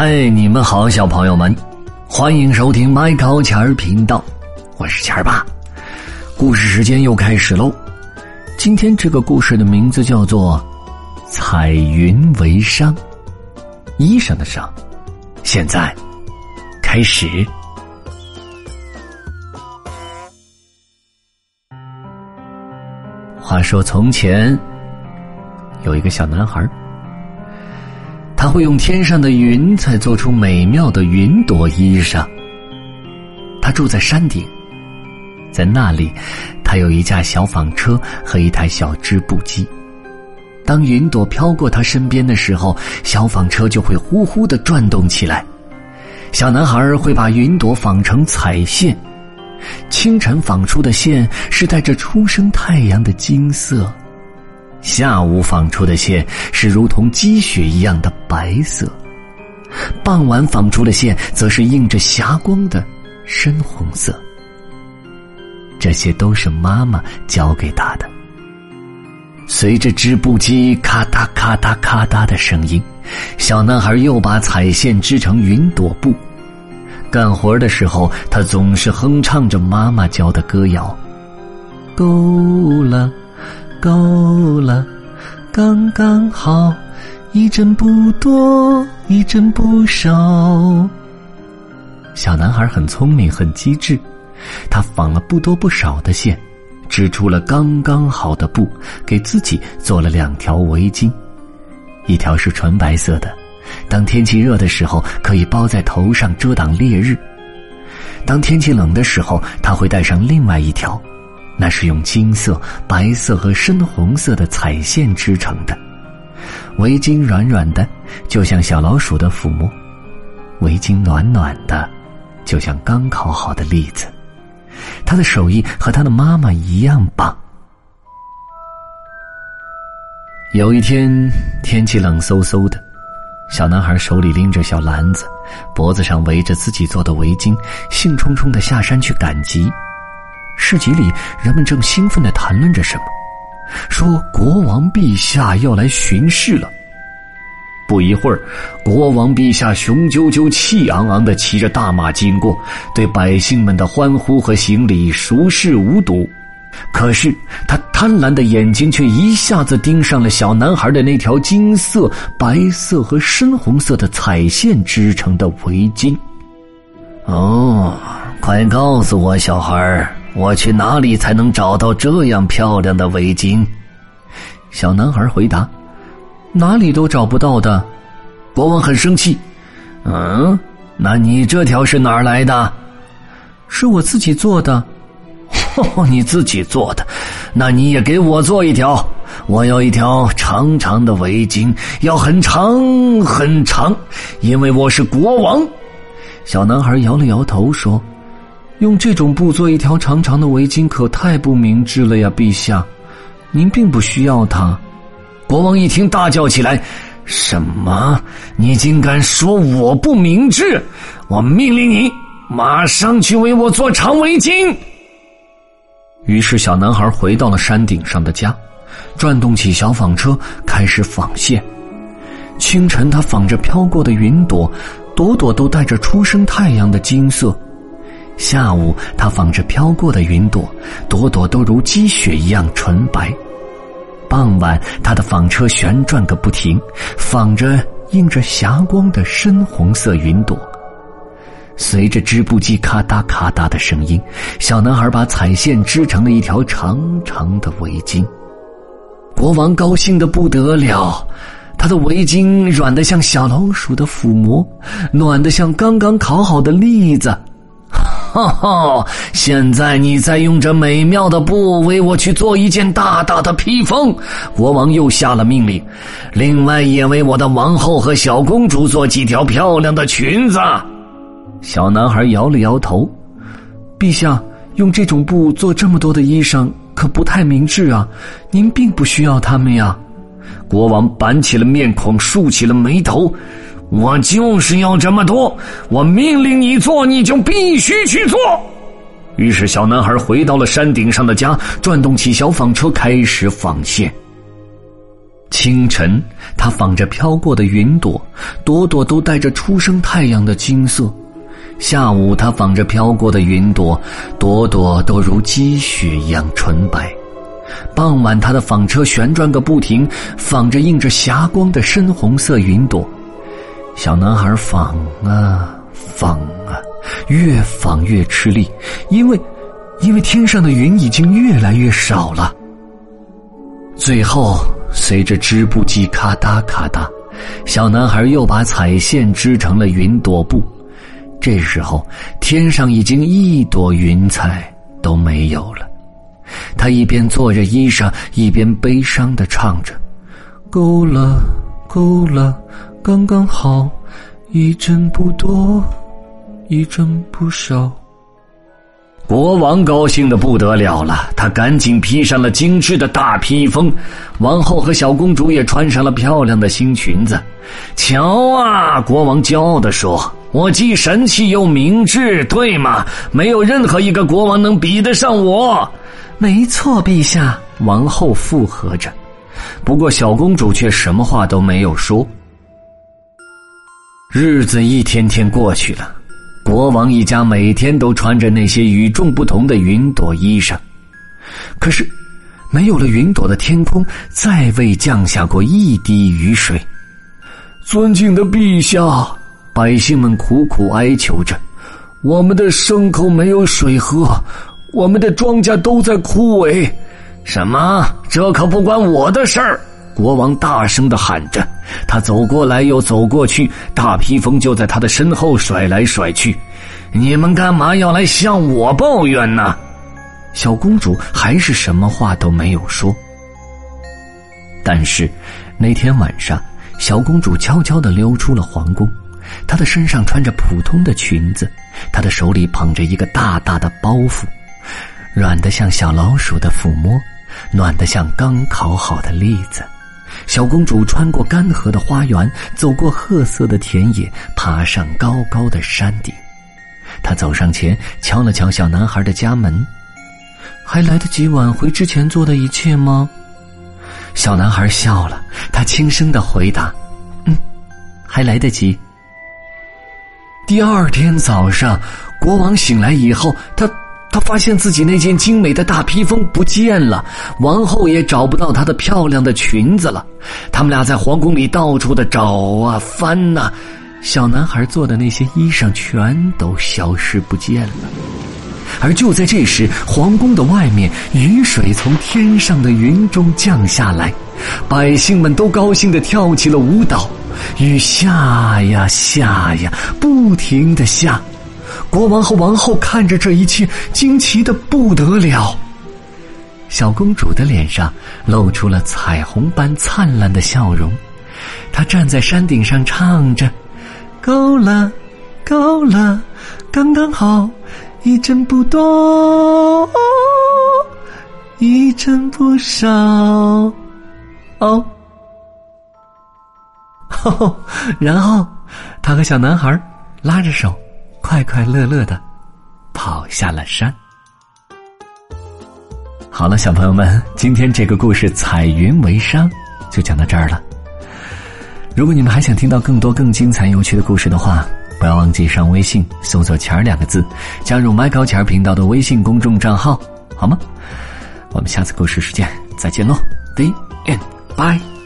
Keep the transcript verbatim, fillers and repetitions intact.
嗨，你们好，小朋友们，欢迎收听麦考钱儿频道，我是钱儿爸。故事时间又开始喽。今天这个故事的名字叫做彩云为裳，衣裳的裳。现在开始。话说从前有一个小男孩，他会用天上的云彩做出美妙的云朵衣裳。他住在山顶，在那里他有一架小纺车和一台小织布机。当云朵飘过他身边的时候，小纺车就会呼呼地转动起来。小男孩会把云朵纺成彩线，清晨纺出的线是带着初升太阳的金色，下午纺出的线是如同积雪一样的白色，傍晚纺出的线则是映着霞光的深红色。这些都是妈妈教给他的。随着织布机咔嗒咔嗒咔嗒的声音，小男孩又把彩线织成云朵布。干活的时候，他总是哼唱着妈妈教的歌谣：够了够了，刚刚好，一针不多一针不少。小男孩很聪明很机智，他纺了不多不少的线，织出了刚刚好的布，给自己做了两条围巾。一条是纯白色的，当天气热的时候可以包在头上遮挡烈日，当天气冷的时候他会戴上另外一条，那是用金色、白色和深红色的彩线织成的。围巾软软的，就像小老鼠的抚摸；围巾暖暖的，就像刚烤好的栗子。他的手艺和他的妈妈一样棒。有一天，天气冷嗖嗖的，小男孩手里拎着小篮子，脖子上围着自己做的围巾，兴冲冲地下山去赶集。市集里，人们正兴奋地谈论着什么，说国王陛下要来巡视了。不一会儿，国王陛下雄赳赳气昂昂地骑着大马经过，对百姓们的欢呼和行礼熟视无睹。可是他贪婪的眼睛却一下子盯上了小男孩的那条金色、白色和深红色的彩线织成的围巾。哦，快告诉我，小孩，我去哪里才能找到这样漂亮的围巾？小男孩回答：哪里都找不到的。国王很生气。嗯，那你这条是哪儿来的？是我自己做的。哦，你自己做的，那你也给我做一条。我要一条长长的围巾，要很长很长，因为我是国王。小男孩摇了摇头说：用这种布做一条长长的围巾可太不明智了呀，陛下，您并不需要它。国王一听大叫起来：什么？你竟敢说我不明智！我命令你马上去为我做长围巾！于是小男孩回到了山顶上的家，转动起小纺车开始纺线。清晨他纺着飘过的云朵，朵朵都带着初升太阳的金色。下午他纺着飘过的云朵，朵朵都如积雪一样纯白。傍晚他的纺车旋转个不停，纺着映着霞光的深红色云朵。随着织布机咔嗒咔嗒的声音，小男孩把彩线织成了一条长长的围巾。国王高兴得不得了，他的围巾软得像小老鼠的抚摸，暖得像刚刚烤好的栗子。哈哈！现在你再用这美妙的布为我去做一件大大的披风。国王又下了命令，另外也为我的王后和小公主做几条漂亮的裙子。小男孩摇了摇头：陛下，用这种布做这么多的衣裳可不太明智啊，您并不需要它们呀。国王板起了面孔，竖起了眉头：我就是要这么多，我命令你做，你就必须去做。于是小男孩回到了山顶上的家，转动起小纺车开始纺线。清晨，它纺着飘过的云朵，朵朵都带着初升太阳的金色；下午，它纺着飘过的云朵，朵朵都如积雪一样纯白；傍晚，它的纺车旋转个不停，纺着映着霞光的深红色云朵。小男孩纺啊纺啊，越纺越吃力，因为因为天上的云已经越来越少了。最后，随着织布机咔嗒咔嗒，小男孩又把彩线织成了云朵布。这时候，天上已经一朵云彩都没有了。他一边做着衣裳，一边悲伤地唱着：够了，够了，刚刚好，一针不多，一针不少。国王高兴得不得了了，他赶紧披上了精致的大披风，王后和小公主也穿上了漂亮的新裙子。瞧啊，国王骄傲地说，我既神气又明智，对吗？没有任何一个国王能比得上我。没错，陛下，王后附和着。不过小公主却什么话都没有说。日子一天天过去了，国王一家每天都穿着那些与众不同的云朵衣裳，可是没有了云朵的天空再未降下过一滴雨水。尊敬的陛下，百姓们苦苦哀求着，我们的牲口没有水喝，我们的庄稼都在枯萎。什么？这可不关我的事儿！国王大声地喊着，他走过来又走过去，大披风就在他的身后甩来甩去。你们干嘛要来向我抱怨呢？小公主还是什么话都没有说。但是那天晚上，小公主悄悄地溜出了皇宫，她的身上穿着普通的裙子，她的手里捧着一个大大的包袱，软得像小老鼠的抚摸，暖得像刚烤好的栗子。小公主穿过干涸的花园，走过褐色的田野，爬上高高的山顶。她走上前敲了敲小男孩的家门，还来得及挽回之前做的一切吗？小男孩笑了，他轻声地回答，嗯，还来得及。第二天早上，国王醒来以后，他他发现自己那件精美的大披风不见了，王后也找不到她的漂亮的裙子了。他们俩在皇宫里到处的找啊翻啊，小男孩做的那些衣裳全都消失不见了。而就在这时，皇宫的外面，雨水从天上的云中降下来，百姓们都高兴地跳起了舞蹈。雨下呀下呀，不停地下。国王和王后看着这一切，惊奇得不得了。小公主的脸上露出了彩虹般灿烂的笑容，她站在山顶上唱着：够了，够了，刚刚好，一针不多，一针不少。哦，然后她和小男孩拉着手，快快乐乐地跑下了山。好了，小朋友们，今天这个故事彩云为裳就讲到这儿了。如果你们还想听到更多更精彩有趣的故事的话，不要忘记上微信搜索钱儿两个字，加入麦高钱儿频道的微信公众账号，好吗？我们下次故事时间再见咯。 The end， bye。